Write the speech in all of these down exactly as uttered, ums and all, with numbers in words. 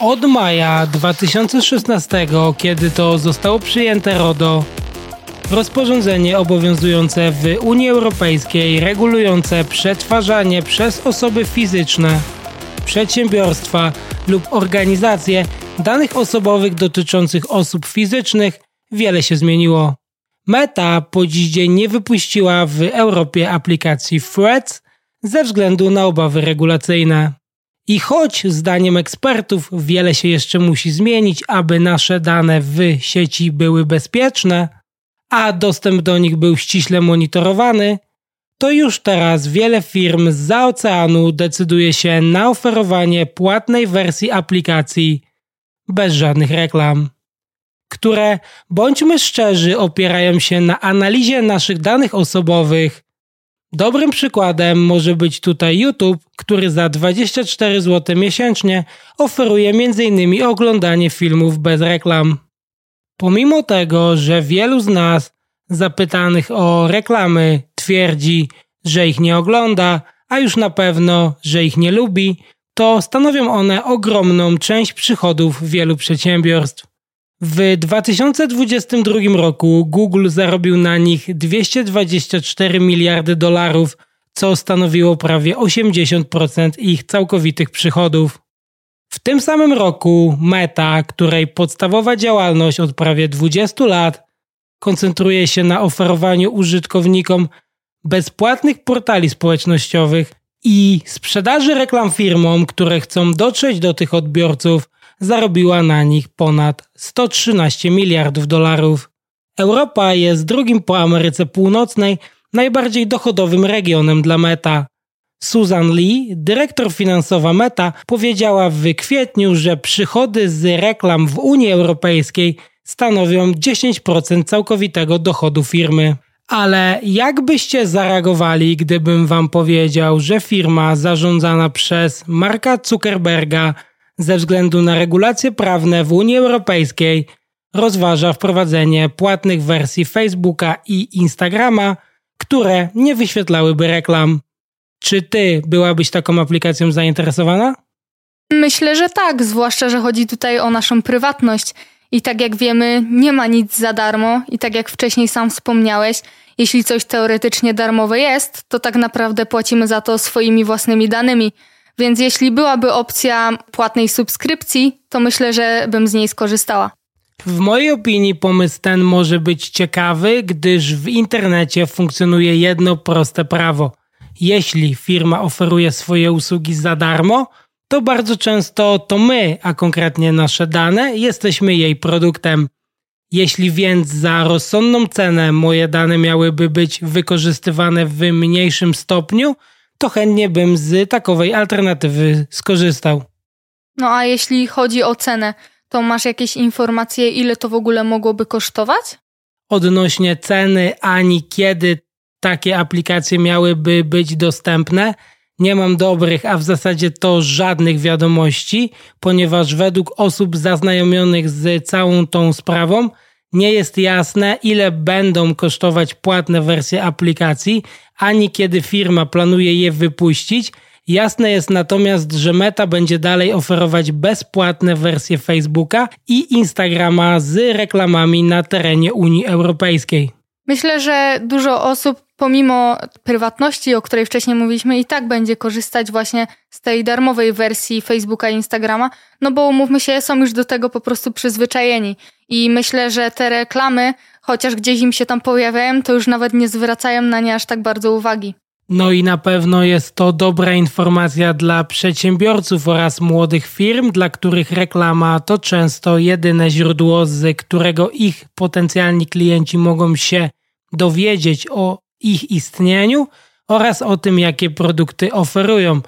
Od maja dwa tysiące szesnastego, kiedy to zostało przyjęte RODO, rozporządzenie obowiązujące w Unii Europejskiej regulujące przetwarzanie przez osoby fizyczne, przedsiębiorstwa lub organizacje danych osobowych dotyczących osób fizycznych, wiele się zmieniło. Meta po dziś dzień nie wypuściła w Europie aplikacji Threads ze względu na obawy regulacyjne. I choć zdaniem ekspertów wiele się jeszcze musi zmienić, aby nasze dane w sieci były bezpieczne, a dostęp do nich był ściśle monitorowany, to już teraz wiele firm zza oceanu decyduje się na oferowanie płatnej wersji aplikacji bez żadnych reklam, które, bądźmy szczerzy, opierają się na analizie naszych danych osobowych. Dobrym przykładem może być tutaj YouTube, który za dwadzieścia cztery złote miesięcznie oferuje m.in. oglądanie filmów bez reklam. Pomimo tego, że wielu z nas zapytanych o reklamy twierdzi, że ich nie ogląda, a już na pewno, że ich nie lubi, to stanowią one ogromną część przychodów wielu przedsiębiorstw. W dwa tysiące dwudziestym drugim roku Google zarobił na nich dwieście dwadzieścia cztery miliardy dolarów, co stanowiło prawie osiemdziesiąt procent ich całkowitych przychodów. W tym samym roku Meta, której podstawowa działalność od prawie dwudziestu lat koncentruje się na oferowaniu użytkownikom bezpłatnych portali społecznościowych i sprzedaży reklam firmom, które chcą dotrzeć do tych odbiorców, zarobiła na nich ponad sto trzynaście miliardów dolarów. Europa jest drugim po Ameryce Północnej najbardziej dochodowym regionem dla Meta. Susan Lee, dyrektor finansowa Meta, powiedziała w kwietniu, że przychody z reklam w Unii Europejskiej stanowią dziesięć procent całkowitego dochodu firmy. Ale jak byście zareagowali, gdybym wam powiedział, że firma zarządzana przez Marka Zuckerberga ze względu na regulacje prawne w Unii Europejskiej rozważa wprowadzenie płatnych wersji Facebooka i Instagrama, które nie wyświetlałyby reklam? Czy ty byłabyś taką aplikacją zainteresowana? Myślę, że tak, zwłaszcza, że chodzi tutaj o naszą prywatność. I tak jak wiemy, nie ma nic za darmo i tak jak wcześniej sam wspomniałeś, jeśli coś teoretycznie darmowe jest, to tak naprawdę płacimy za to swoimi własnymi danymi. Więc jeśli byłaby opcja płatnej subskrypcji, to myślę, że bym z niej skorzystała. W mojej opinii pomysł ten może być ciekawy, gdyż w internecie funkcjonuje jedno proste prawo. Jeśli firma oferuje swoje usługi za darmo, to bardzo często to my, a konkretnie nasze dane, jesteśmy jej produktem. Jeśli więc za rozsądną cenę moje dane miałyby być wykorzystywane w mniejszym stopniu, to chętnie bym z takowej alternatywy skorzystał. No a jeśli chodzi o cenę, to masz jakieś informacje, ile to w ogóle mogłoby kosztować? Odnośnie ceny ani kiedy takie aplikacje miałyby być dostępne, nie mam dobrych, a w zasadzie to żadnych wiadomości, ponieważ według osób zaznajomionych z całą tą sprawą nie jest jasne, ile będą kosztować płatne wersje aplikacji, ani kiedy firma planuje je wypuścić. Jasne jest natomiast, że Meta będzie dalej oferować bezpłatne wersje Facebooka i Instagrama z reklamami na terenie Unii Europejskiej. Myślę, że dużo osób pomimo prywatności, o której wcześniej mówiliśmy, i tak będzie korzystać właśnie z tej darmowej wersji Facebooka i Instagrama, no bo umówmy się, są już do tego po prostu przyzwyczajeni. I myślę, że te reklamy, chociaż gdzieś im się tam pojawiają, to już nawet nie zwracają na nie aż tak bardzo uwagi. No i na pewno jest to dobra informacja dla przedsiębiorców oraz młodych firm, dla których reklama to często jedyne źródło, z którego ich potencjalni klienci mogą się dowiedzieć o ich istnieniu oraz o tym, jakie produkty oferują.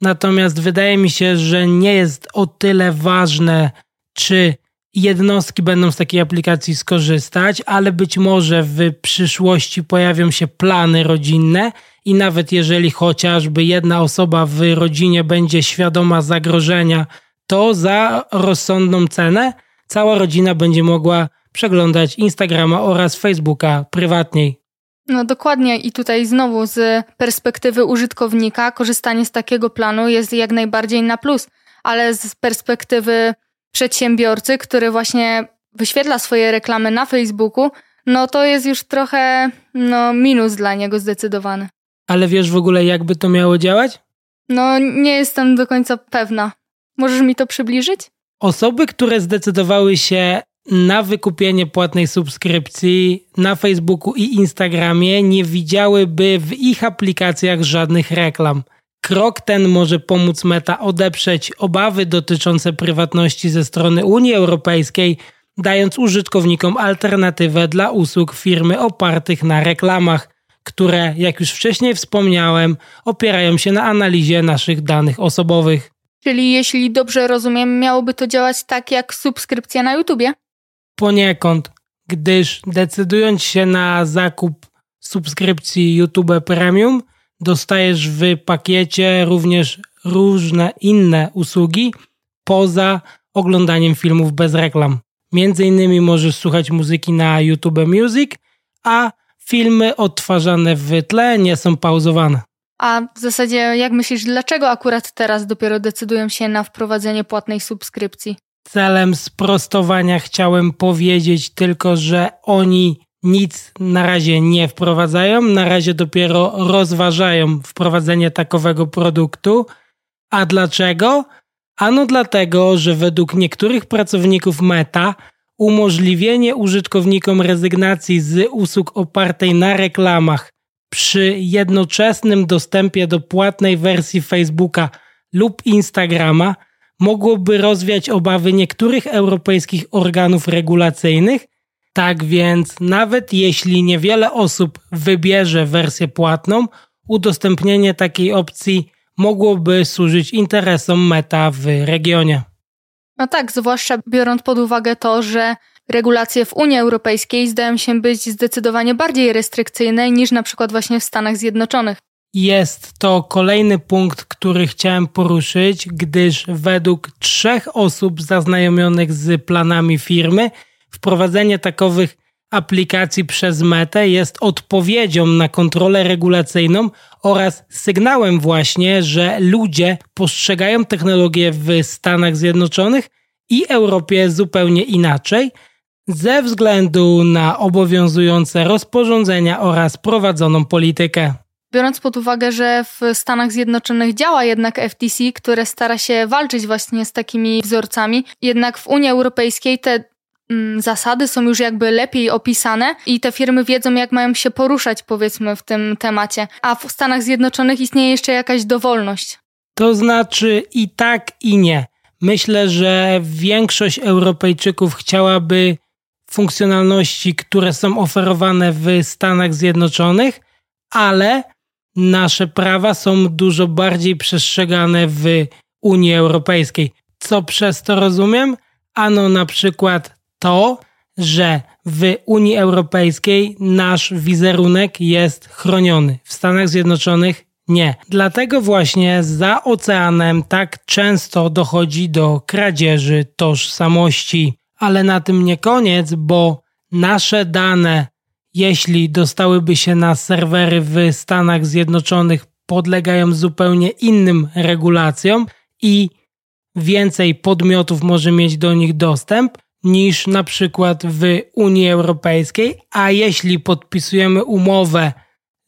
Natomiast wydaje mi się, że nie jest o tyle ważne, czy jednostki będą z takiej aplikacji skorzystać, ale być może w przyszłości pojawią się plany rodzinne i nawet jeżeli chociażby jedna osoba w rodzinie będzie świadoma zagrożenia, to za rozsądną cenę cała rodzina będzie mogła przeglądać Instagrama oraz Facebooka prywatniej. No dokładnie i tutaj znowu z perspektywy użytkownika korzystanie z takiego planu jest jak najbardziej na plus. ale z perspektywy przedsiębiorcy, który właśnie wyświetla swoje reklamy na Facebooku, no to jest już trochę no, minus dla niego zdecydowany. Ale wiesz w ogóle, jakby to miało działać? No nie jestem do końca pewna. Możesz mi to przybliżyć? Osoby, które zdecydowały się na wykupienie płatnej subskrypcji na Facebooku i Instagramie, nie widziałyby w ich aplikacjach żadnych reklam. Krok ten może pomóc Meta odeprzeć obawy dotyczące prywatności ze strony Unii Europejskiej, dając użytkownikom alternatywę dla usług firmy opartych na reklamach, które, jak już wcześniej wspomniałem, opierają się na analizie naszych danych osobowych. Czyli jeśli dobrze rozumiem, miałoby to działać tak jak subskrypcja na YouTubie? Poniekąd, gdyż decydując się na zakup subskrypcji YouTube Premium, dostajesz w pakiecie również różne inne usługi poza oglądaniem filmów bez reklam. Między innymi możesz słuchać muzyki na YouTube Music, a filmy odtwarzane w tle nie są pauzowane. A w zasadzie jak myślisz, dlaczego akurat teraz dopiero decydują się na wprowadzenie płatnej subskrypcji? Celem sprostowania chciałem powiedzieć tylko, że oni nic na razie nie wprowadzają, na razie dopiero rozważają wprowadzenie takowego produktu. A dlaczego? Ano dlatego, że według niektórych pracowników Meta umożliwienie użytkownikom rezygnacji z usług opartej na reklamach przy jednoczesnym dostępie do płatnej wersji Facebooka lub Instagrama mogłoby rozwiać obawy niektórych europejskich organów regulacyjnych. Tak więc nawet jeśli niewiele osób wybierze wersję płatną, udostępnienie takiej opcji mogłoby służyć interesom Meta w regionie. No tak, zwłaszcza biorąc pod uwagę to, że regulacje w Unii Europejskiej zdają się być zdecydowanie bardziej restrykcyjne niż na przykład właśnie w Stanach Zjednoczonych. Jest to kolejny punkt, który chciałem poruszyć, gdyż według trzech osób zaznajomionych z planami firmy wprowadzenie takowych aplikacji przez Metę jest odpowiedzią na kontrolę regulacyjną oraz sygnałem właśnie, że ludzie postrzegają technologię w Stanach Zjednoczonych i Europie zupełnie inaczej ze względu na obowiązujące rozporządzenia oraz prowadzoną politykę. Biorąc pod uwagę, że w Stanach Zjednoczonych działa jednak F T C, które stara się walczyć właśnie z takimi wzorcami, jednak w Unii Europejskiej te mm, zasady są już jakby lepiej opisane i te firmy wiedzą, jak mają się poruszać, powiedzmy, w tym temacie. A w Stanach Zjednoczonych istnieje jeszcze jakaś dowolność. To znaczy i tak, i nie. Myślę, że większość Europejczyków chciałaby funkcjonalności, które są oferowane w Stanach Zjednoczonych, ale nasze prawa są dużo bardziej przestrzegane w Unii Europejskiej. Co przez to rozumiem? Ano na przykład to, że w Unii Europejskiej nasz wizerunek jest chroniony. W Stanach Zjednoczonych nie. Dlatego właśnie za oceanem tak często dochodzi do kradzieży tożsamości. Ale na tym nie koniec, bo nasze dane, jeśli dostałyby się na serwery w Stanach Zjednoczonych, podlegają zupełnie innym regulacjom i więcej podmiotów może mieć do nich dostęp niż na przykład w Unii Europejskiej. A jeśli podpisujemy umowę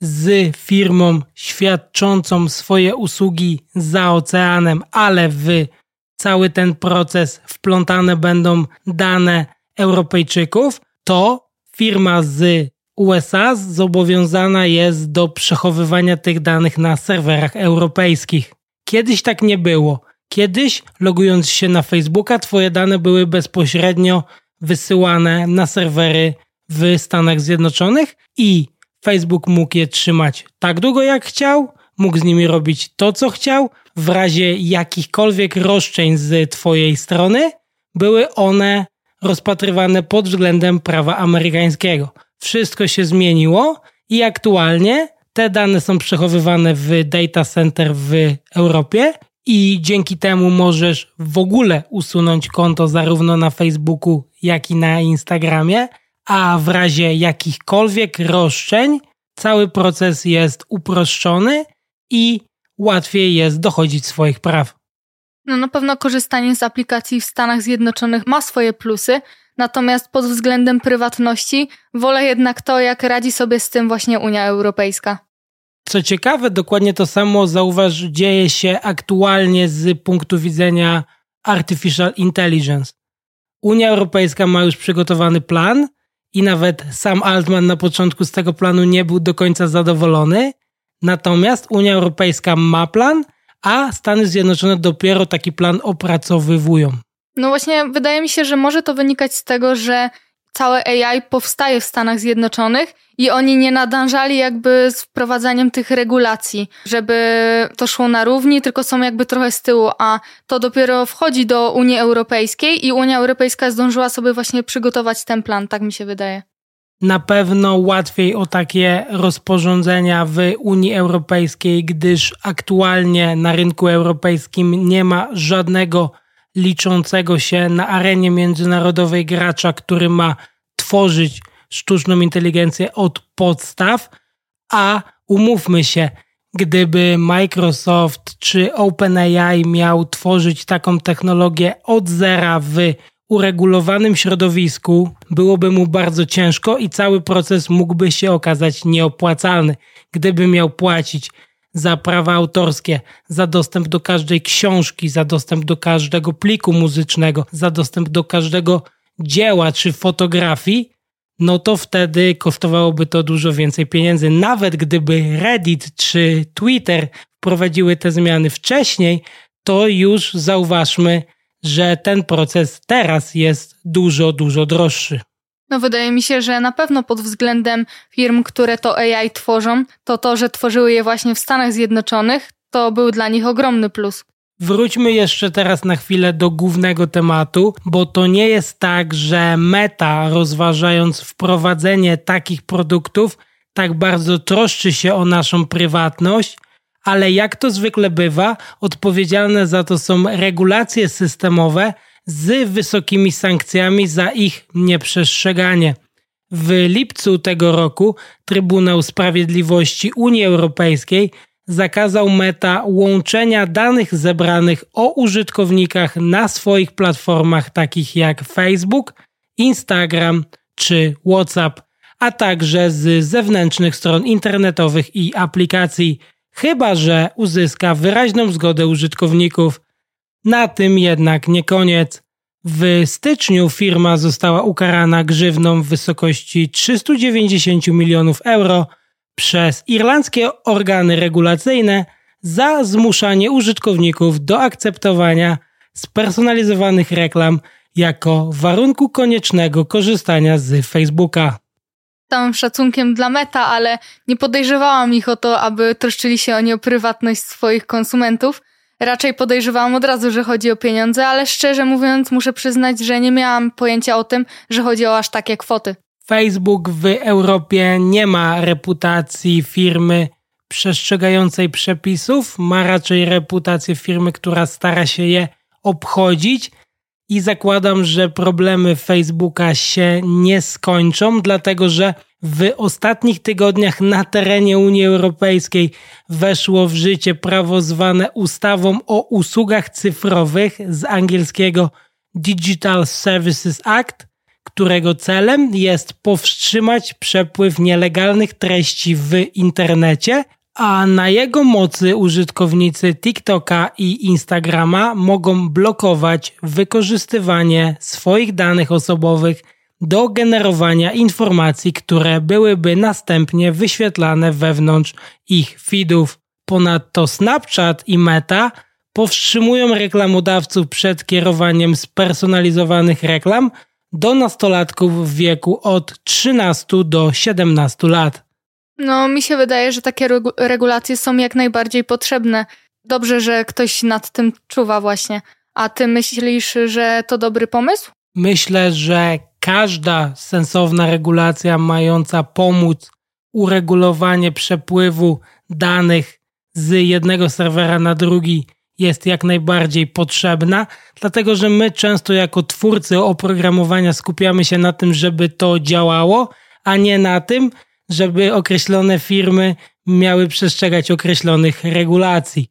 z firmą świadczącą swoje usługi za oceanem, ale w cały ten proces wplątane będą dane Europejczyków, to firma z U S A zobowiązana jest do przechowywania tych danych na serwerach europejskich. Kiedyś tak nie było. Kiedyś, logując się na Facebooka, twoje dane były bezpośrednio wysyłane na serwery w Stanach Zjednoczonych i Facebook mógł je trzymać tak długo, jak chciał, mógł z nimi robić to, co chciał. W razie jakichkolwiek roszczeń z twojej strony były one rozpatrywane pod względem prawa amerykańskiego. Wszystko się zmieniło i aktualnie te dane są przechowywane w data center w Europie i dzięki temu możesz w ogóle usunąć konto zarówno na Facebooku, jak i na Instagramie. A w razie jakichkolwiek roszczeń cały proces jest uproszczony i łatwiej jest dochodzić swoich praw. No na pewno korzystanie z aplikacji w Stanach Zjednoczonych ma swoje plusy, natomiast pod względem prywatności wolę jednak to, jak radzi sobie z tym właśnie Unia Europejska. Co ciekawe, dokładnie to samo zauważ, dzieje się aktualnie z punktu widzenia Artificial Intelligence. Unia Europejska ma już przygotowany plan i nawet sam Altman na początku z tego planu nie był do końca zadowolony. Natomiast Unia Europejska ma plan, a Stany Zjednoczone dopiero taki plan opracowywują. No właśnie, wydaje mi się, że może to wynikać z tego, że całe A I powstaje w Stanach Zjednoczonych i oni nie nadążali jakby z wprowadzaniem tych regulacji, żeby to szło na równi, tylko są jakby trochę z tyłu, a to dopiero wchodzi do Unii Europejskiej i Unia Europejska zdążyła sobie właśnie przygotować ten plan, tak mi się wydaje. Na pewno łatwiej o takie rozporządzenia w Unii Europejskiej, gdyż aktualnie na rynku europejskim nie ma żadnego liczącego się na arenie międzynarodowej gracza, który ma tworzyć sztuczną inteligencję od podstaw, a umówmy się, gdyby Microsoft czy OpenAI miał tworzyć taką technologię od zera w uregulowanym środowisku, byłoby mu bardzo ciężko i cały proces mógłby się okazać nieopłacalny. Gdyby miał płacić za prawa autorskie, za dostęp do każdej książki, za dostęp do każdego pliku muzycznego, za dostęp do każdego dzieła czy fotografii, no to wtedy kosztowałoby to dużo więcej pieniędzy. Nawet gdyby Reddit czy Twitter wprowadziły te zmiany wcześniej, to już zauważmy, że ten proces teraz jest dużo, dużo droższy. No wydaje mi się, że na pewno pod względem firm, które to A I tworzą, to to, że tworzyły je właśnie w Stanach Zjednoczonych, to był dla nich ogromny plus. Wróćmy jeszcze teraz na chwilę do głównego tematu, bo to nie jest tak, że Meta, rozważając wprowadzenie takich produktów, tak bardzo troszczy się o naszą prywatność, ale jak to zwykle bywa, odpowiedzialne za to są regulacje systemowe z wysokimi sankcjami za ich nieprzestrzeganie. W lipcu tego roku Trybunał Sprawiedliwości Unii Europejskiej zakazał Meta łączenia danych zebranych o użytkownikach na swoich platformach takich jak Facebook, Instagram czy WhatsApp, a także z zewnętrznych stron internetowych i aplikacji, chyba że uzyska wyraźną zgodę użytkowników. Na tym jednak nie koniec. W styczniu firma została ukarana grzywną w wysokości trzysta dziewięćdziesiąt milionów euro przez irlandzkie organy regulacyjne za zmuszanie użytkowników do akceptowania spersonalizowanych reklam jako warunku koniecznego korzystania z Facebooka. Całym szacunkiem dla Meta, ale nie podejrzewałam ich o to, aby troszczyli się oni o prywatność swoich konsumentów. Raczej podejrzewałam od razu, że chodzi o pieniądze, ale szczerze mówiąc muszę przyznać, że nie miałam pojęcia o tym, że chodzi o aż takie kwoty. Facebook w Europie nie ma reputacji firmy przestrzegającej przepisów, ma raczej reputację firmy, która stara się je obchodzić. I zakładam, że problemy Facebooka się nie skończą, dlatego że w ostatnich tygodniach na terenie Unii Europejskiej weszło w życie prawo zwane ustawą o usługach cyfrowych, z angielskiego Digital Services Act, którego celem jest powstrzymać przepływ nielegalnych treści w internecie, a na jego mocy użytkownicy TikToka i Instagrama mogą blokować wykorzystywanie swoich danych osobowych do generowania informacji, które byłyby następnie wyświetlane wewnątrz ich feedów. Ponadto Snapchat i Meta powstrzymują reklamodawców przed kierowaniem spersonalizowanych reklam do nastolatków w wieku od trzynastu do siedemnastu lat. No, mi się wydaje, że takie regu- regulacje są jak najbardziej potrzebne. Dobrze, że ktoś nad tym czuwa właśnie. A ty myślisz, że to dobry pomysł? Myślę, że każda sensowna regulacja mająca pomóc uregulowanie przepływu danych z jednego serwera na drugi jest jak najbardziej potrzebna, dlatego że my często jako twórcy oprogramowania skupiamy się na tym, żeby to działało, a nie na tym, żeby określone firmy miały przestrzegać określonych regulacji.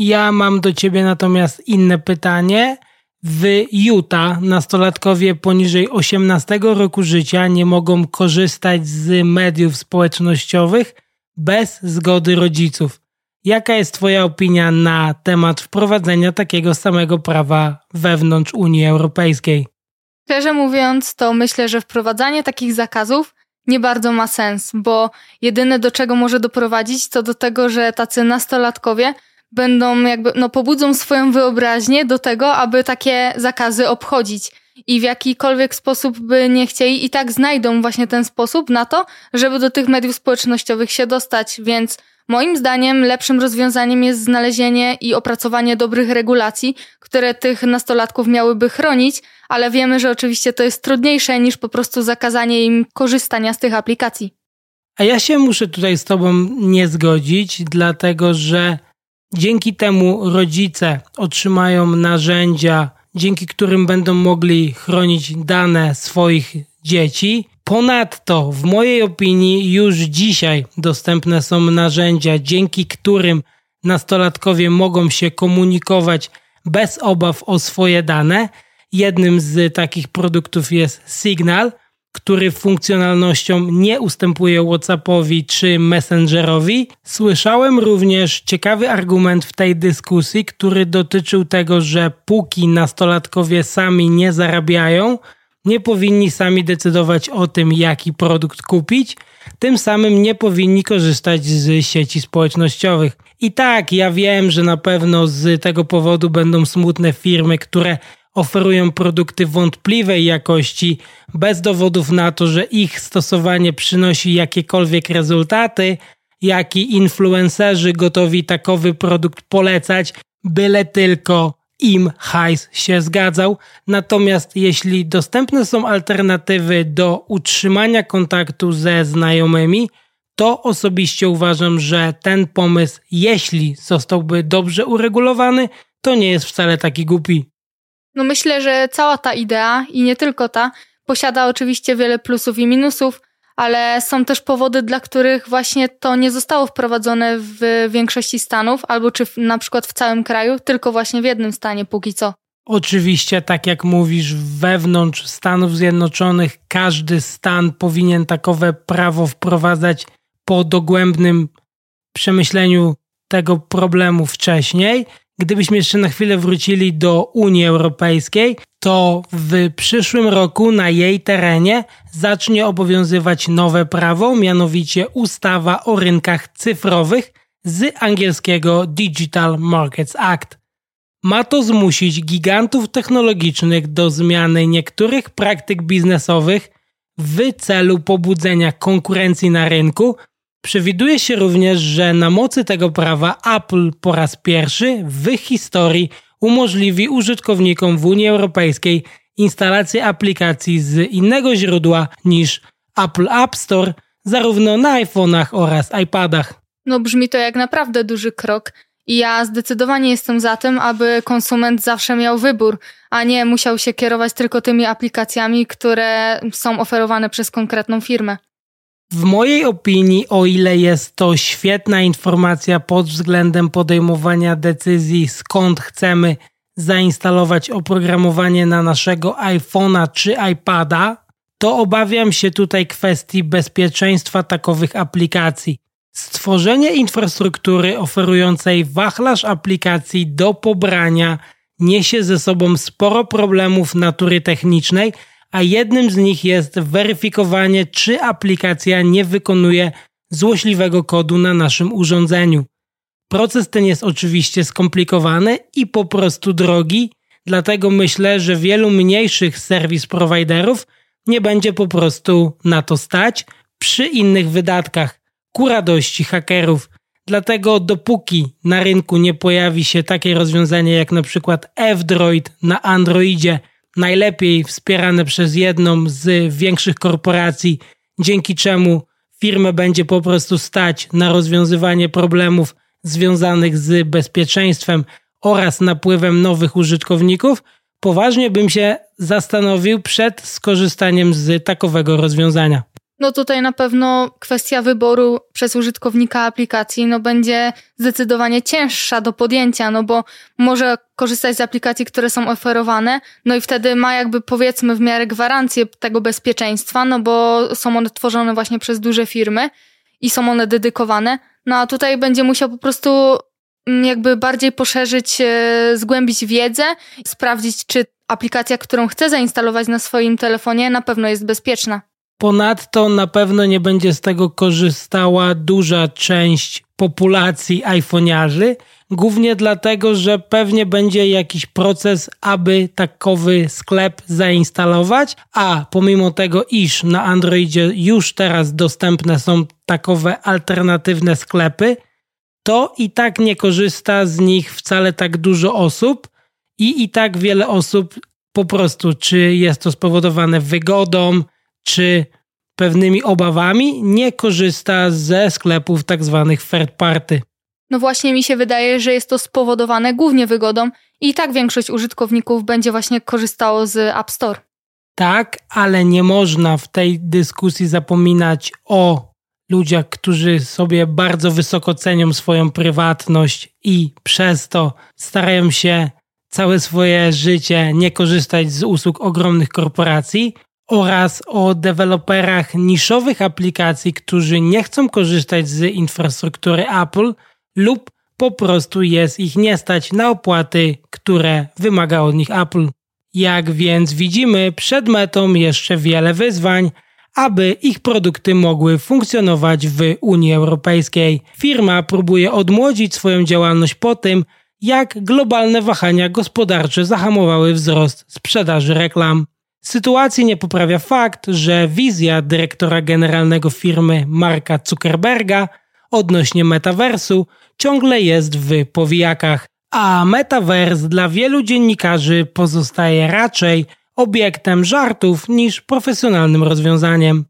Ja mam do ciebie natomiast inne pytanie. W Utah nastolatkowie poniżej osiemnastego roku życia nie mogą korzystać z mediów społecznościowych bez zgody rodziców. Jaka jest twoja opinia na temat wprowadzenia takiego samego prawa wewnątrz Unii Europejskiej? Szczerze mówiąc, to myślę, że wprowadzanie takich zakazów nie bardzo ma sens, bo jedyne do czego może doprowadzić to do tego, że tacy nastolatkowie będą jakby, no pobudzą swoją wyobraźnię do tego, aby takie zakazy obchodzić i w jakikolwiek sposób by nie chcieli i tak znajdą właśnie ten sposób na to, żeby do tych mediów społecznościowych się dostać, więc moim zdaniem lepszym rozwiązaniem jest znalezienie i opracowanie dobrych regulacji, które tych nastolatków miałyby chronić, ale wiemy, że oczywiście to jest trudniejsze niż po prostu zakazanie im korzystania z tych aplikacji. A ja się muszę tutaj z tobą nie zgodzić, dlatego że dzięki temu rodzice otrzymają narzędzia, dzięki którym będą mogli chronić dane swoich dzieci. Ponadto, w mojej opinii, już dzisiaj dostępne są narzędzia, dzięki którym nastolatkowie mogą się komunikować bez obaw o swoje dane. Jednym z takich produktów jest Signal, który funkcjonalnością nie ustępuje WhatsAppowi czy Messengerowi. Słyszałem również ciekawy argument w tej dyskusji, który dotyczył tego, że póki nastolatkowie sami nie zarabiają, nie powinni sami decydować o tym, jaki produkt kupić, tym samym nie powinni korzystać z sieci społecznościowych. I tak, ja wiem, że na pewno z tego powodu będą smutne firmy, które oferują produkty wątpliwej jakości, bez dowodów na to, że ich stosowanie przynosi jakiekolwiek rezultaty, jak i influencerzy gotowi takowy produkt polecać, byle tylko im hajs się zgadzał. Natomiast jeśli dostępne są alternatywy do utrzymania kontaktu ze znajomymi, to osobiście uważam, że ten pomysł, jeśli zostałby dobrze uregulowany, to nie jest wcale taki głupi. No myślę, że cała ta idea i nie tylko ta posiada oczywiście wiele plusów i minusów, ale są też powody, dla których właśnie to nie zostało wprowadzone w większości stanów, albo czy w, na przykład w całym kraju, tylko właśnie w jednym stanie póki co. Oczywiście, tak jak mówisz, wewnątrz Stanów Zjednoczonych każdy stan powinien takowe prawo wprowadzać po dogłębnym przemyśleniu tego problemu wcześniej. Gdybyśmy jeszcze na chwilę wrócili do Unii Europejskiej, to w przyszłym roku na jej terenie zacznie obowiązywać nowe prawo, mianowicie ustawa o rynkach cyfrowych z angielskiego Digital Markets Act. Ma to zmusić gigantów technologicznych do zmiany niektórych praktyk biznesowych w celu pobudzenia konkurencji na rynku. Przewiduje się również, że na mocy tego prawa Apple po raz pierwszy w historii umożliwi użytkownikom w Unii Europejskiej instalację aplikacji z innego źródła niż Apple App Store, zarówno na iPhone'ach oraz iPadach. No brzmi to jak naprawdę duży krok i ja zdecydowanie jestem za tym, aby konsument zawsze miał wybór, a nie musiał się kierować tylko tymi aplikacjami, które są oferowane przez konkretną firmę. W mojej opinii, o ile jest to świetna informacja pod względem podejmowania decyzji, skąd chcemy zainstalować oprogramowanie na naszego iPhone'a czy iPada, to obawiam się tutaj kwestii bezpieczeństwa takowych aplikacji. Stworzenie infrastruktury oferującej wachlarz aplikacji do pobrania niesie ze sobą sporo problemów natury technicznej, a jednym z nich jest weryfikowanie, czy aplikacja nie wykonuje złośliwego kodu na naszym urządzeniu. Proces ten jest oczywiście skomplikowany i po prostu drogi, dlatego myślę, że wielu mniejszych serwis providerów nie będzie po prostu na to stać przy innych wydatkach, ku radości hakerów. Dlatego dopóki na rynku nie pojawi się takie rozwiązanie jak na przykład F-Droid na Androidzie, najlepiej wspierane przez jedną z większych korporacji, dzięki czemu firmę będzie po prostu stać na rozwiązywanie problemów związanych z bezpieczeństwem oraz napływem nowych użytkowników, poważnie bym się zastanowił przed skorzystaniem z takowego rozwiązania. No tutaj na pewno kwestia wyboru przez użytkownika aplikacji no będzie zdecydowanie cięższa do podjęcia, no bo może korzystać z aplikacji, które są oferowane, no i wtedy ma jakby powiedzmy w miarę gwarancję tego bezpieczeństwa, no bo są one tworzone właśnie przez duże firmy i są one dedykowane, no a tutaj będzie musiał po prostu jakby bardziej poszerzyć, zgłębić wiedzę, sprawdzić, czy aplikacja, którą chce zainstalować na swoim telefonie, na pewno jest bezpieczna. Ponadto na pewno nie będzie z tego korzystała duża część populacji iPhoniarzy, głównie dlatego, że pewnie będzie jakiś proces, aby takowy sklep zainstalować, a pomimo tego, iż na Androidzie już teraz dostępne są takowe alternatywne sklepy, to i tak nie korzysta z nich wcale tak dużo osób i i tak wiele osób po prostu, czy jest to spowodowane wygodą, czy pewnymi obawami, nie korzysta ze sklepów tak zwanych third party. No właśnie mi się wydaje, że jest to spowodowane głównie wygodą i tak większość użytkowników będzie właśnie korzystało z App Store. Tak, ale nie można w tej dyskusji zapominać o ludziach, którzy sobie bardzo wysoko cenią swoją prywatność i przez to starają się całe swoje życie nie korzystać z usług ogromnych korporacji, oraz o deweloperach niszowych aplikacji, którzy nie chcą korzystać z infrastruktury Apple lub po prostu jest ich nie stać na opłaty, które wymaga od nich Apple. Jak więc widzimy, przed Metą jeszcze wiele wyzwań, aby ich produkty mogły funkcjonować w Unii Europejskiej. Firma próbuje odmłodzić swoją działalność po tym, jak globalne wahania gospodarcze zahamowały wzrost sprzedaży reklam. Sytuacji nie poprawia fakt, że wizja dyrektora generalnego firmy Marka Zuckerberga odnośnie metaversu ciągle jest w powijakach, a metavers dla wielu dziennikarzy pozostaje raczej obiektem żartów niż profesjonalnym rozwiązaniem.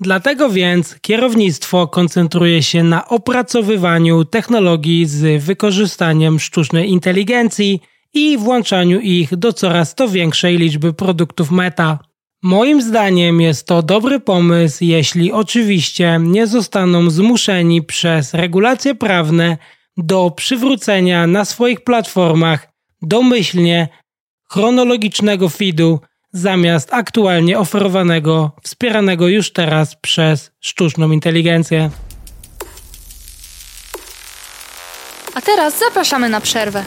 Dlatego więc kierownictwo koncentruje się na opracowywaniu technologii z wykorzystaniem sztucznej inteligencji i włączaniu ich do coraz to większej liczby produktów Meta. Moim zdaniem jest to dobry pomysł, jeśli oczywiście nie zostaną zmuszeni przez regulacje prawne do przywrócenia na swoich platformach domyślnie chronologicznego feedu zamiast aktualnie oferowanego, wspieranego już teraz przez sztuczną inteligencję. A teraz zapraszamy na przerwę.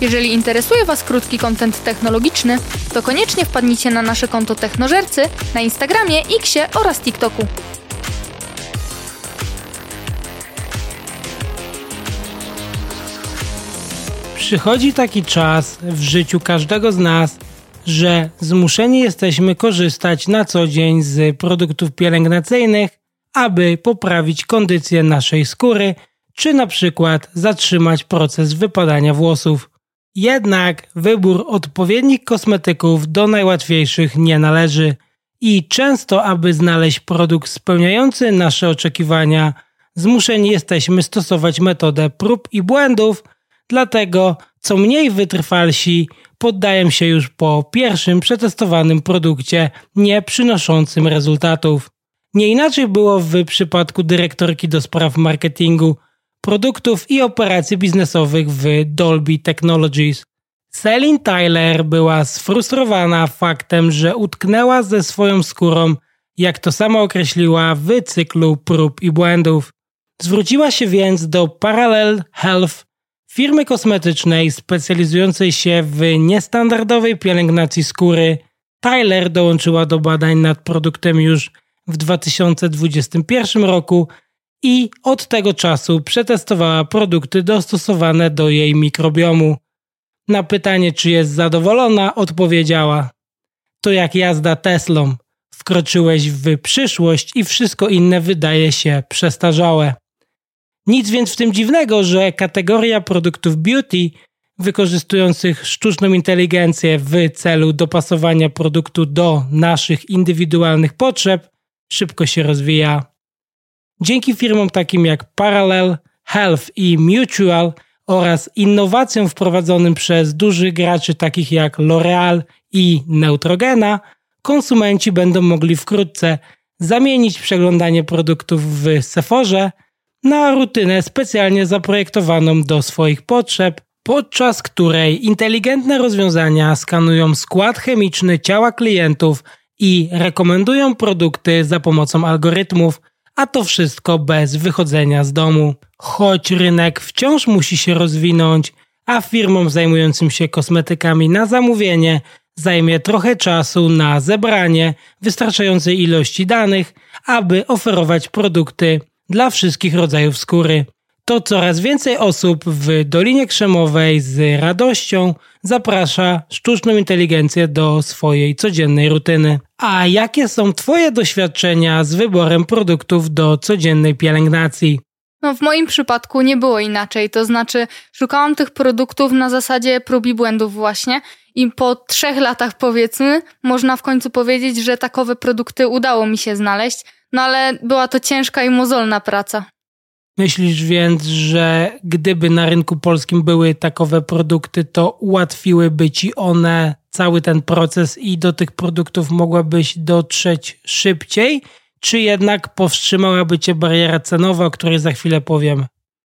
Jeżeli interesuje Was krótki content technologiczny, to koniecznie wpadnijcie na nasze konto Technożercy na Instagramie, Xie oraz TikToku. Przychodzi taki czas w życiu każdego z nas, że zmuszeni jesteśmy korzystać na co dzień z produktów pielęgnacyjnych, aby poprawić kondycję naszej skóry, czy na przykład zatrzymać proces wypadania włosów. Jednak wybór odpowiednich kosmetyków do najłatwiejszych nie należy i często, aby znaleźć produkt spełniający nasze oczekiwania, zmuszeni jesteśmy stosować metodę prób i błędów, dlatego co mniej wytrwalsi poddają się już po pierwszym przetestowanym produkcie nie przynoszącym rezultatów. Nie inaczej było w przypadku dyrektorki do spraw marketingu, produktów i operacji biznesowych w Dolby Technologies. Celine Tyler była sfrustrowana faktem, że utknęła ze swoją skórą, jak to sama określiła, w cyklu prób i błędów. Zwróciła się więc do Parallel Health, firmy kosmetycznej specjalizującej się w niestandardowej pielęgnacji skóry. Tyler dołączyła do badań nad produktem już w dwa tysiące dwudziestym pierwszym roku i od tego czasu przetestowała produkty dostosowane do jej mikrobiomu. Na pytanie, czy jest zadowolona, odpowiedziała: to jak jazda Teslą. Wkroczyłeś w przyszłość i wszystko inne wydaje się przestarzałe. Nic więc w tym dziwnego, że kategoria produktów beauty wykorzystujących sztuczną inteligencję w celu dopasowania produktu do naszych indywidualnych potrzeb szybko się rozwija. Dzięki firmom takim jak Parallel Health i Mutual oraz innowacjom wprowadzonym przez dużych graczy takich jak L'Oreal i Neutrogena, konsumenci będą mogli wkrótce zamienić przeglądanie produktów w Sephorze na rutynę specjalnie zaprojektowaną do swoich potrzeb, podczas której inteligentne rozwiązania skanują skład chemiczny ciała klientów i rekomendują produkty za pomocą algorytmów, a to wszystko bez wychodzenia z domu. Choć rynek wciąż musi się rozwinąć, a firmom zajmującym się kosmetykami na zamówienie zajmie trochę czasu na zebranie wystarczającej ilości danych, aby oferować produkty dla wszystkich rodzajów skóry. To coraz więcej osób w Dolinie Krzemowej z radością zaprasza sztuczną inteligencję do swojej codziennej rutyny. A jakie są Twoje doświadczenia z wyborem produktów do codziennej pielęgnacji? No, w moim przypadku nie było inaczej, to znaczy szukałam tych produktów na zasadzie prób i błędów właśnie i po trzech latach powiedzmy można w końcu powiedzieć, że takowe produkty udało mi się znaleźć, no ale była to ciężka i mozolna praca. Myślisz więc, że gdyby na rynku polskim były takowe produkty, to ułatwiłyby Ci one cały ten proces i do tych produktów mogłabyś dotrzeć szybciej? Czy jednak powstrzymałaby Cię bariera cenowa, o której za chwilę powiem?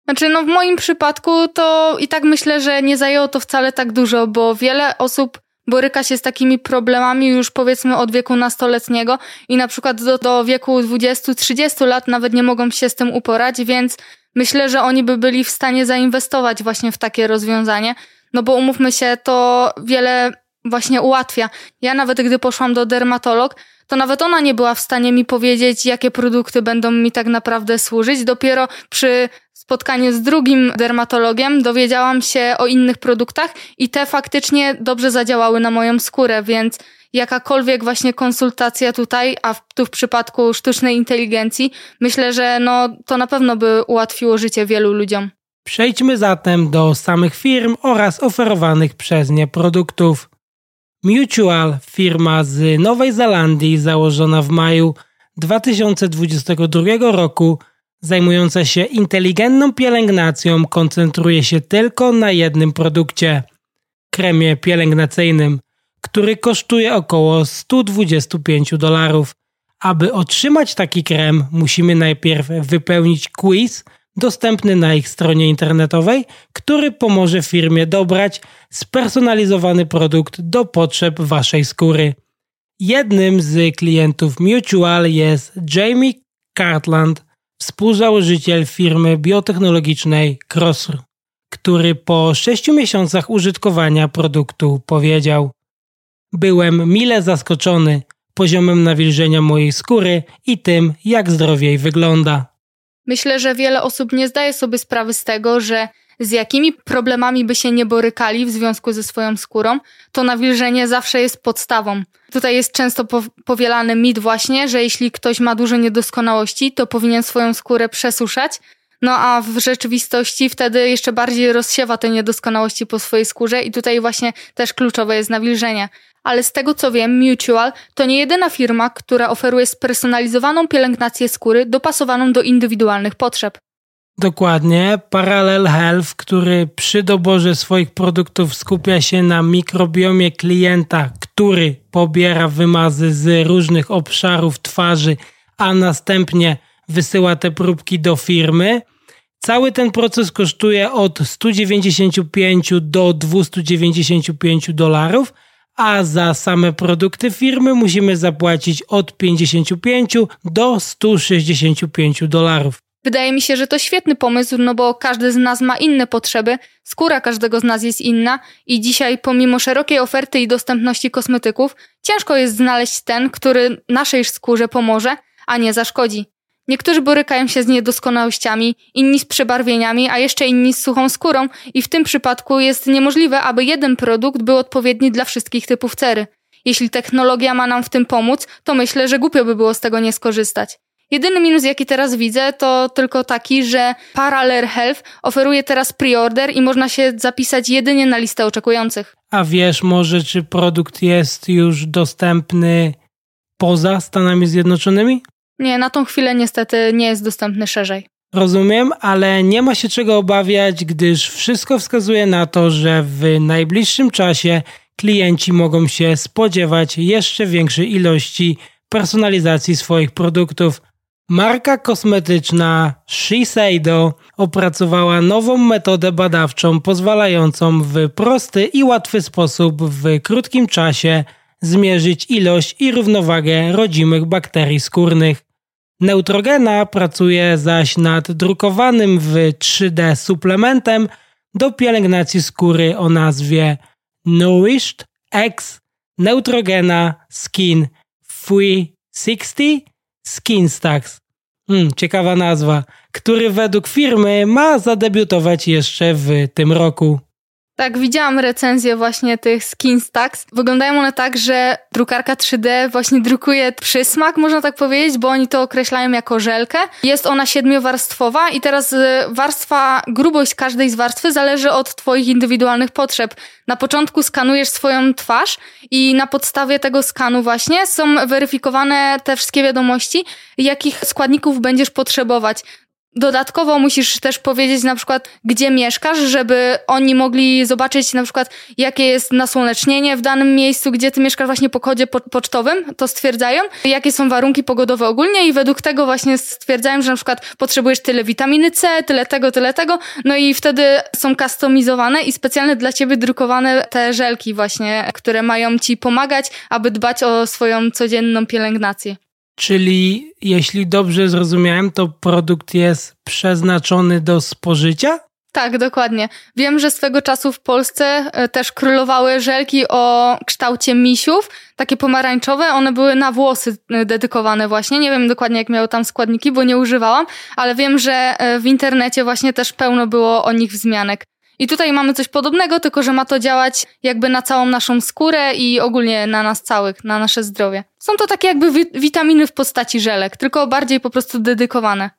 Znaczy, no w moim przypadku to i tak myślę, że nie zajęło to wcale tak dużo, bo wiele osób boryka się z takimi problemami już powiedzmy od wieku nastoletniego i na przykład do, do wieku dwudziestu trzydziestu lat nawet nie mogą się z tym uporać, więc myślę, że oni by byli w stanie zainwestować właśnie w takie rozwiązanie, no bo umówmy się, to wiele właśnie ułatwia. Ja nawet gdy poszłam do dermatolog, to nawet ona nie była w stanie mi powiedzieć, jakie produkty będą mi tak naprawdę służyć. Dopiero przy spotkaniu z drugim dermatologiem dowiedziałam się o innych produktach i te faktycznie dobrze zadziałały na moją skórę, więc jakakolwiek właśnie konsultacja tutaj, a w, tu w przypadku sztucznej inteligencji, myślę, że no, to na pewno by ułatwiło życie wielu ludziom. Przejdźmy zatem do samych firm oraz oferowanych przez nie produktów. Mutual, firma z Nowej Zelandii założona w maju dwa tysiące dwudziestego drugiego roku, zajmująca się inteligentną pielęgnacją, koncentruje się tylko na jednym produkcie – kremie pielęgnacyjnym, który kosztuje około sto dwadzieścia pięć dolarów. Aby otrzymać taki krem, musimy najpierw wypełnić quiz dostępny na ich stronie internetowej, który pomoże firmie dobrać spersonalizowany produkt do potrzeb Waszej skóry. Jednym z klientów Mutual jest Jamie Cartland, współzałożyciel firmy biotechnologicznej Crosser, który po sześciu miesiącach użytkowania produktu powiedział: byłem mile zaskoczony poziomem nawilżenia mojej skóry i tym, jak zdrowiej wygląda. Myślę, że wiele osób nie zdaje sobie sprawy z tego, że z jakimi problemami by się nie borykali w związku ze swoją skórą, to nawilżenie zawsze jest podstawą. Tutaj jest często powielany mit właśnie, że jeśli ktoś ma dużo niedoskonałości, to powinien swoją skórę przesuszać, no a w rzeczywistości wtedy jeszcze bardziej rozsiewa te niedoskonałości po swojej skórze i tutaj właśnie też kluczowe jest nawilżenie. Ale z tego co wiem, Mutual to nie jedyna firma, która oferuje spersonalizowaną pielęgnację skóry dopasowaną do indywidualnych potrzeb. Dokładnie. Parallel Health, który przy doborze swoich produktów skupia się na mikrobiomie klienta, który pobiera wymazy z różnych obszarów twarzy, a następnie wysyła te próbki do firmy. Cały ten proces kosztuje od stu dziewięćdziesięciu pięciu do dwustu dziewięćdziesięciu pięciu dolarów, a za same produkty firmy musimy zapłacić od pięćdziesięciu pięciu do stu sześćdziesięciu pięciu dolarów. Wydaje mi się, że to świetny pomysł, no bo każdy z nas ma inne potrzeby, skóra każdego z nas jest inna i dzisiaj pomimo szerokiej oferty i dostępności kosmetyków ciężko jest znaleźć ten, który naszej skórze pomoże, a nie zaszkodzi. Niektórzy borykają się z niedoskonałościami, inni z przebarwieniami, a jeszcze inni z suchą skórą i w tym przypadku jest niemożliwe, aby jeden produkt był odpowiedni dla wszystkich typów cery. Jeśli technologia ma nam w tym pomóc, to myślę, że głupio by było z tego nie skorzystać. Jedyny minus, jaki teraz widzę, to tylko taki, że Parallel Health oferuje teraz preorder i można się zapisać jedynie na listę oczekujących. A wiesz może, czy produkt jest już dostępny poza Stanami Zjednoczonymi? Nie, na tą chwilę niestety nie jest dostępny szerzej. Rozumiem, ale nie ma się czego obawiać, gdyż wszystko wskazuje na to, że w najbliższym czasie klienci mogą się spodziewać jeszcze większej ilości personalizacji swoich produktów. Marka kosmetyczna Shiseido opracowała nową metodę badawczą pozwalającą w prosty i łatwy sposób w krótkim czasie zmierzyć ilość i równowagę rodzimych bakterii skórnych. Neutrogena pracuje zaś nad drukowanym w trzy D suplementem do pielęgnacji skóry o nazwie Nourished X Neutrogena Skin trzysta sześćdziesiąt SkinStacks, hmm, ciekawa nazwa, który według firmy ma zadebiutować jeszcze w tym roku. Tak, widziałam recenzję właśnie tych SkinStacks. Wyglądają one tak, że drukarka trzy D właśnie drukuje przysmak, można tak powiedzieć, bo oni to określają jako żelkę. Jest ona siedmiowarstwowa i teraz warstwa, grubość każdej z warstwy zależy od twoich indywidualnych potrzeb. Na początku skanujesz swoją twarz i na podstawie tego skanu właśnie są weryfikowane te wszystkie wiadomości, jakich składników będziesz potrzebować. Dodatkowo musisz też powiedzieć na przykład, gdzie mieszkasz, żeby oni mogli zobaczyć na przykład, jakie jest nasłonecznienie w danym miejscu, gdzie ty mieszkasz, właśnie po kodzie po- pocztowym, to stwierdzają, jakie są warunki pogodowe ogólnie i według tego właśnie stwierdzają, że na przykład potrzebujesz tyle witaminy C, tyle tego, tyle tego, no i wtedy są customizowane i specjalnie dla ciebie drukowane te żelki właśnie, które mają ci pomagać, aby dbać o swoją codzienną pielęgnację. Czyli jeśli dobrze zrozumiałem, to produkt jest przeznaczony do spożycia? Tak, dokładnie. Wiem, że swego czasu w Polsce też królowały żelki o kształcie misiów, takie pomarańczowe, one były na włosy dedykowane właśnie. Nie wiem dokładnie, jak miały tam składniki, bo nie używałam, ale wiem, że w internecie właśnie też pełno było o nich wzmianek. I tutaj mamy coś podobnego, tylko że ma to działać jakby na całą naszą skórę i ogólnie na nas całych, na nasze zdrowie. Są to takie jakby wi- witaminy w postaci żelek, tylko bardziej po prostu dedykowane.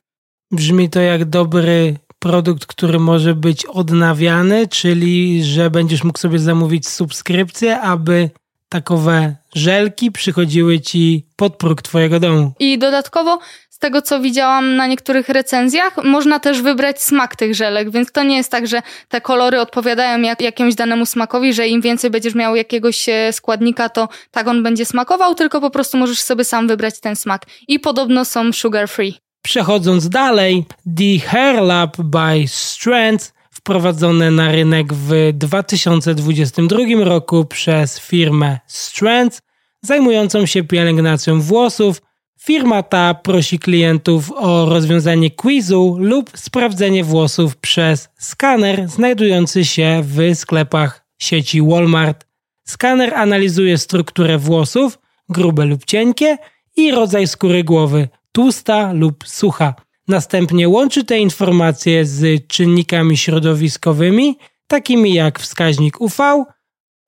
Brzmi to jak dobry produkt, który może być odnawiany, czyli że będziesz mógł sobie zamówić subskrypcję, aby takowe żelki przychodziły ci pod próg twojego domu. I dodatkowo, z tego co widziałam na niektórych recenzjach, można też wybrać smak tych żelek, więc to nie jest tak, że te kolory odpowiadają jak, jakiemuś danemu smakowi, że im więcej będziesz miał jakiegoś składnika, to tak on będzie smakował, tylko po prostu możesz sobie sam wybrać ten smak. I podobno są sugar free. Przechodząc dalej, The Hair Lab by Strands, wprowadzone na rynek w dwa tysiące dwudziestym drugim roku przez firmę Strands, zajmującą się pielęgnacją włosów. Firma ta prosi klientów o rozwiązanie quizu lub sprawdzenie włosów przez skaner znajdujący się w sklepach sieci Walmart. Skaner analizuje strukturę włosów, grube lub cienkie, i rodzaj skóry głowy, tłusta lub sucha. Następnie łączy te informacje z czynnikami środowiskowymi, takimi jak wskaźnik U V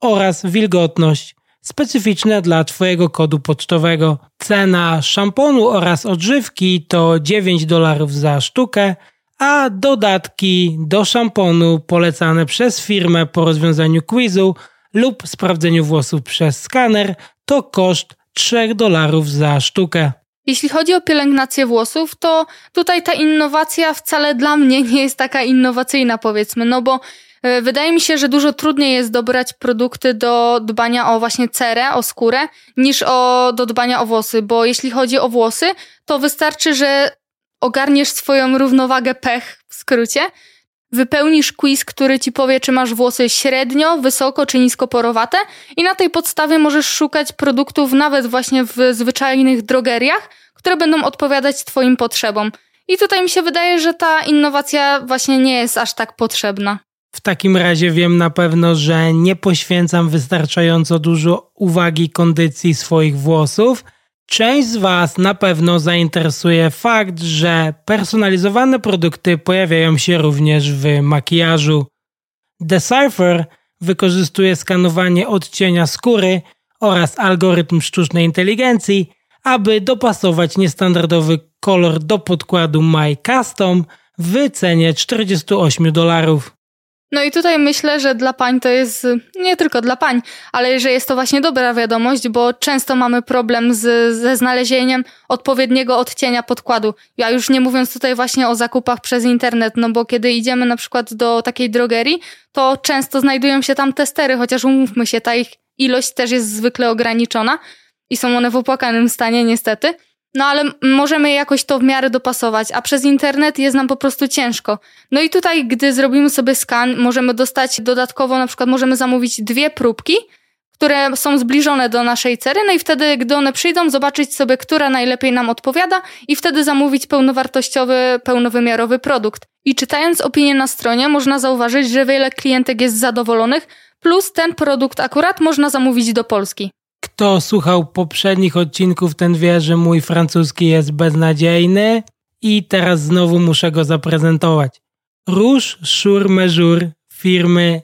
oraz wilgotność, specyficzne dla twojego kodu pocztowego. Cena szamponu oraz odżywki to dziewięć dolarów za sztukę, a dodatki do szamponu polecane przez firmę po rozwiązaniu quizu lub sprawdzeniu włosów przez skaner to koszt trzy dolarów za sztukę. Jeśli chodzi o pielęgnację włosów, to tutaj ta innowacja wcale dla mnie nie jest taka innowacyjna, powiedzmy, no bo wydaje mi się, że dużo trudniej jest dobrać produkty do dbania o właśnie cerę, o skórę, niż o, do dbania o włosy, bo jeśli chodzi o włosy, to wystarczy, że ogarniesz swoją równowagę pH w skrócie, wypełnisz quiz, który ci powie, czy masz włosy średnio, wysoko czy niskoporowate, i na tej podstawie możesz szukać produktów nawet właśnie w zwyczajnych drogeriach, które będą odpowiadać twoim potrzebom. I tutaj mi się wydaje, że ta innowacja właśnie nie jest aż tak potrzebna. W takim razie wiem na pewno, że nie poświęcam wystarczająco dużo uwagi kondycji swoich włosów. Część z was na pewno zainteresuje fakt, że personalizowane produkty pojawiają się również w makijażu. Decipher wykorzystuje skanowanie odcienia skóry oraz algorytm sztucznej inteligencji, aby dopasować niestandardowy kolor do podkładu My Custom w cenie czterdzieści osiem dolarów. No i tutaj myślę, że dla pań to jest, nie tylko dla pań, ale że jest to właśnie dobra wiadomość, bo często mamy problem z, ze znalezieniem odpowiedniego odcienia podkładu. Ja już nie mówiąc tutaj właśnie o zakupach przez internet, no bo kiedy idziemy na przykład do takiej drogerii, to często znajdują się tam testery, chociaż umówmy się, ta ich ilość też jest zwykle ograniczona i są one w opłakanym stanie niestety. No ale możemy jakoś to w miarę dopasować, a przez internet jest nam po prostu ciężko. No i tutaj, gdy zrobimy sobie skan, możemy dostać dodatkowo, na przykład możemy zamówić dwie próbki, które są zbliżone do naszej cery, no i wtedy, gdy one przyjdą, zobaczyć sobie, która najlepiej nam odpowiada i wtedy zamówić pełnowartościowy, pełnowymiarowy produkt. I czytając opinię na stronie, można zauważyć, że wiele klientek jest zadowolonych, plus ten produkt akurat można zamówić do Polski. Kto słuchał poprzednich odcinków, ten wie, że mój francuski jest beznadziejny i teraz znowu muszę go zaprezentować. Rouge Sur Mesure firmy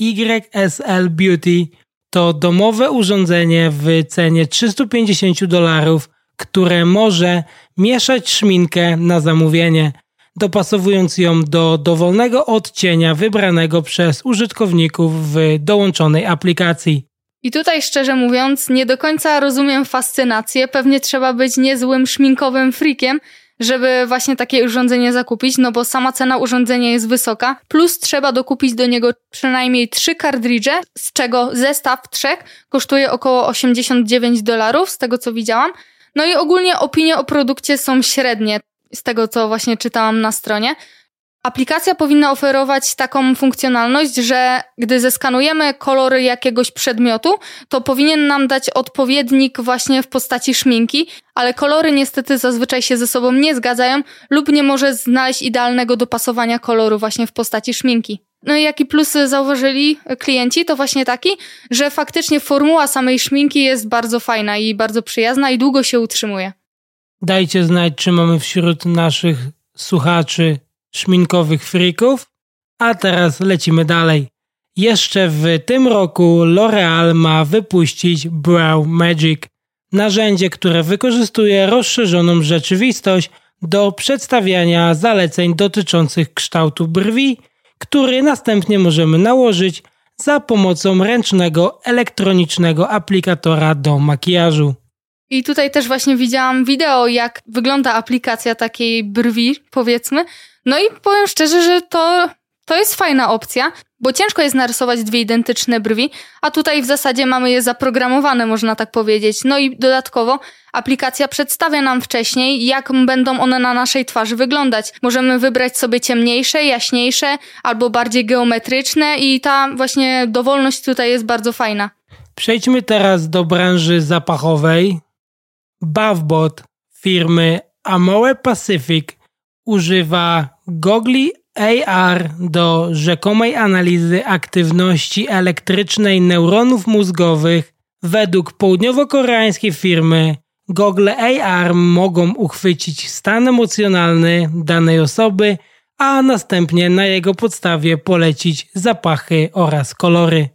Y S L Beauty to domowe urządzenie w cenie trzysta pięćdziesiąt dolarów, które może mieszać szminkę na zamówienie, dopasowując ją do dowolnego odcienia wybranego przez użytkowników w dołączonej aplikacji. I tutaj szczerze mówiąc nie do końca rozumiem fascynację, pewnie trzeba być niezłym szminkowym freakiem, żeby właśnie takie urządzenie zakupić, no bo sama cena urządzenia jest wysoka, plus trzeba dokupić do niego przynajmniej trzy kartridże, z czego zestaw trzech kosztuje około osiemdziesiąt dziewięć dolarów, z tego co widziałam. No i ogólnie opinie o produkcie są średnie, z tego co właśnie czytałam na stronie. Aplikacja powinna oferować taką funkcjonalność, że gdy zeskanujemy kolory jakiegoś przedmiotu, to powinien nam dać odpowiednik właśnie w postaci szminki, ale kolory niestety zazwyczaj się ze sobą nie zgadzają lub nie może znaleźć idealnego dopasowania koloru właśnie w postaci szminki. No i jaki plus zauważyli klienci, to właśnie taki, że faktycznie formuła samej szminki jest bardzo fajna i bardzo przyjazna i długo się utrzymuje. Dajcie znać, czy mamy wśród naszych słuchaczy szminkowych freaków, a teraz lecimy dalej. Jeszcze w tym roku L'Oreal ma wypuścić Brow Magic, narzędzie, które wykorzystuje rozszerzoną rzeczywistość do przedstawiania zaleceń dotyczących kształtu brwi, który następnie możemy nałożyć za pomocą ręcznego elektronicznego aplikatora do makijażu. I tutaj też właśnie widziałam wideo, jak wygląda aplikacja takiej brwi, powiedzmy. No i powiem szczerze, że to, to jest fajna opcja, bo ciężko jest narysować dwie identyczne brwi, a tutaj w zasadzie mamy je zaprogramowane, można tak powiedzieć. No i dodatkowo aplikacja przedstawia nam wcześniej, jak będą one na naszej twarzy wyglądać. Możemy wybrać sobie ciemniejsze, jaśniejsze albo bardziej geometryczne i ta właśnie dowolność tutaj jest bardzo fajna. Przejdźmy teraz do branży zapachowej. Bavbot firmy Amoe Pacific używa gogli A R do rzekomej analizy aktywności elektrycznej neuronów mózgowych. Według południowo-koreańskiej firmy gogle A R mogą uchwycić stan emocjonalny danej osoby, a następnie na jego podstawie polecić zapachy oraz kolory.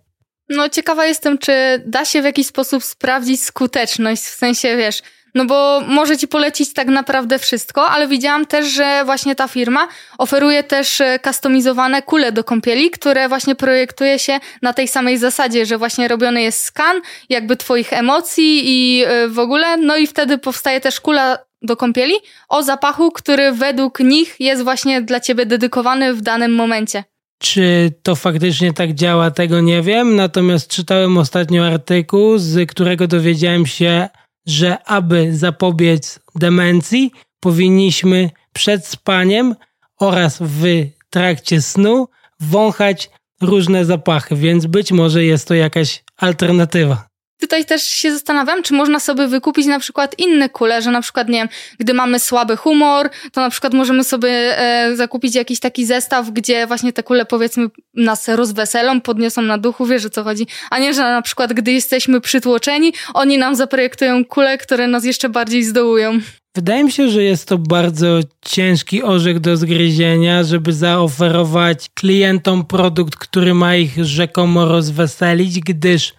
No ciekawa jestem, czy da się w jakiś sposób sprawdzić skuteczność, w sensie wiesz... No bo może ci polecić tak naprawdę wszystko, ale widziałam też, że właśnie ta firma oferuje też kustomizowane kule do kąpieli, które właśnie projektuje się na tej samej zasadzie, że właśnie robiony jest skan jakby twoich emocji i w ogóle, no i wtedy powstaje też kula do kąpieli o zapachu, który według nich jest właśnie dla ciebie dedykowany w danym momencie. Czy to faktycznie tak działa, tego nie wiem, natomiast czytałem ostatnio artykuł, z którego dowiedziałem się, że aby zapobiec demencji, powinniśmy przed spaniem oraz w trakcie snu wąchać różne zapachy, więc być może jest to jakaś alternatywa. Tutaj też się zastanawiam, czy można sobie wykupić na przykład inne kule, że na przykład, nie wiem, gdy mamy słaby humor, to na przykład możemy sobie e, zakupić jakiś taki zestaw, gdzie właśnie te kule, powiedzmy, nas rozweselą, podniosą na duchu, wiesz o co chodzi, a nie, że na przykład, gdy jesteśmy przytłoczeni, oni nam zaprojektują kule, które nas jeszcze bardziej zdołują. Wydaje mi się, że jest to bardzo ciężki orzech do zgryzienia, żeby zaoferować klientom produkt, który ma ich rzekomo rozweselić, gdyż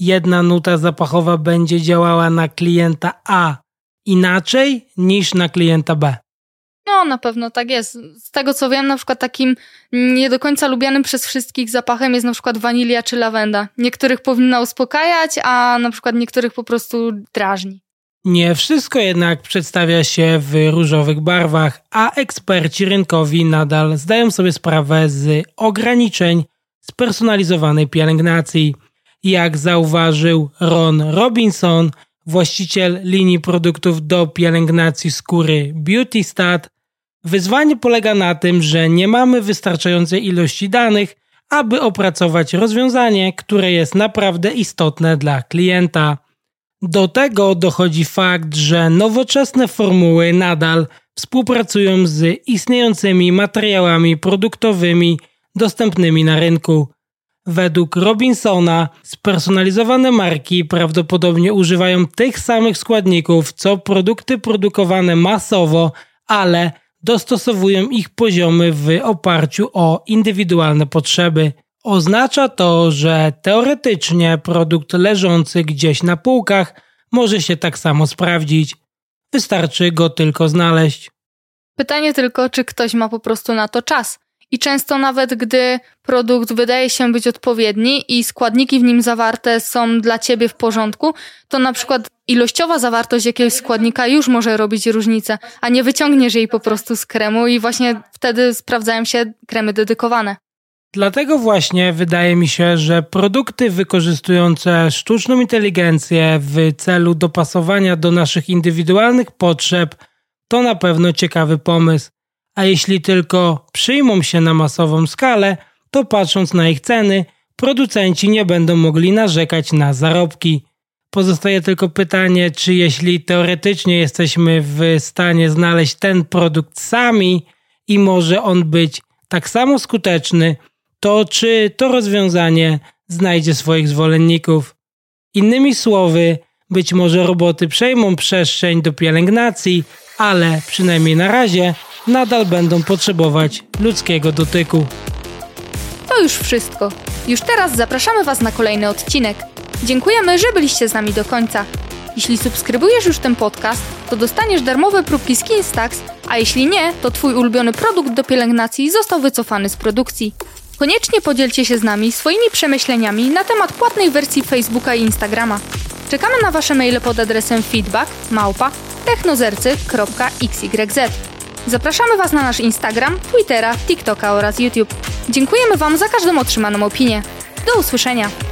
jedna nuta zapachowa będzie działała na klienta A inaczej niż na klienta B. No, na pewno tak jest. Z tego co wiem, na przykład takim nie do końca lubianym przez wszystkich zapachem jest na przykład wanilia czy lawenda. Niektórych powinna uspokajać, a na przykład niektórych po prostu drażni. Nie wszystko jednak przedstawia się w różowych barwach, a eksperci rynkowi nadal zdają sobie sprawę z ograniczeń spersonalizowanej pielęgnacji. jak zauważył Ron Robinson, właściciel linii produktów do pielęgnacji skóry BeautyStat, wyzwanie polega na tym, że nie mamy wystarczającej ilości danych, aby opracować rozwiązanie, które jest naprawdę istotne dla klienta. Do tego dochodzi fakt, że nowoczesne formuły nadal współpracują z istniejącymi materiałami produktowymi dostępnymi na rynku. Według Robinsona spersonalizowane marki prawdopodobnie używają tych samych składników, co produkty produkowane masowo, ale dostosowują ich poziomy w oparciu o indywidualne potrzeby. Oznacza to, że teoretycznie produkt leżący gdzieś na półkach może się tak samo sprawdzić. Wystarczy go tylko znaleźć. Pytanie tylko, czy ktoś ma po prostu na to czas. I często nawet gdy produkt wydaje się być odpowiedni i składniki w nim zawarte są dla Ciebie w porządku, to na przykład ilościowa zawartość jakiegoś składnika już może robić różnicę, a nie wyciągniesz jej po prostu z kremu i właśnie wtedy sprawdzają się kremy dedykowane. Dlatego właśnie wydaje mi się, że produkty wykorzystujące sztuczną inteligencję w celu dopasowania do naszych indywidualnych potrzeb to na pewno ciekawy pomysł. A jeśli tylko przyjmą się na masową skalę, to patrząc na ich ceny, producenci nie będą mogli narzekać na zarobki. Pozostaje tylko pytanie, czy jeśli teoretycznie jesteśmy w stanie znaleźć ten produkt sami i może on być tak samo skuteczny, to czy to rozwiązanie znajdzie swoich zwolenników. Innymi słowy, być może roboty przejmą przestrzeń do pielęgnacji, ale przynajmniej na razie nadal będą potrzebować ludzkiego dotyku. To już wszystko. Już teraz zapraszamy Was na kolejny odcinek. Dziękujemy, że byliście z nami do końca. Jeśli subskrybujesz już ten podcast, to dostaniesz darmowe próbki SkinStacks, a jeśli nie, to Twój ulubiony produkt do pielęgnacji został wycofany z produkcji. Koniecznie podzielcie się z nami swoimi przemyśleniami na temat płatnej wersji Facebooka i Instagrama. Czekamy na Wasze maile pod adresem feedback małpa technozercy kropka xyz. Zapraszamy Was na nasz Instagram, Twittera, TikToka oraz YouTube. Dziękujemy Wam za każdą otrzymaną opinię. Do usłyszenia!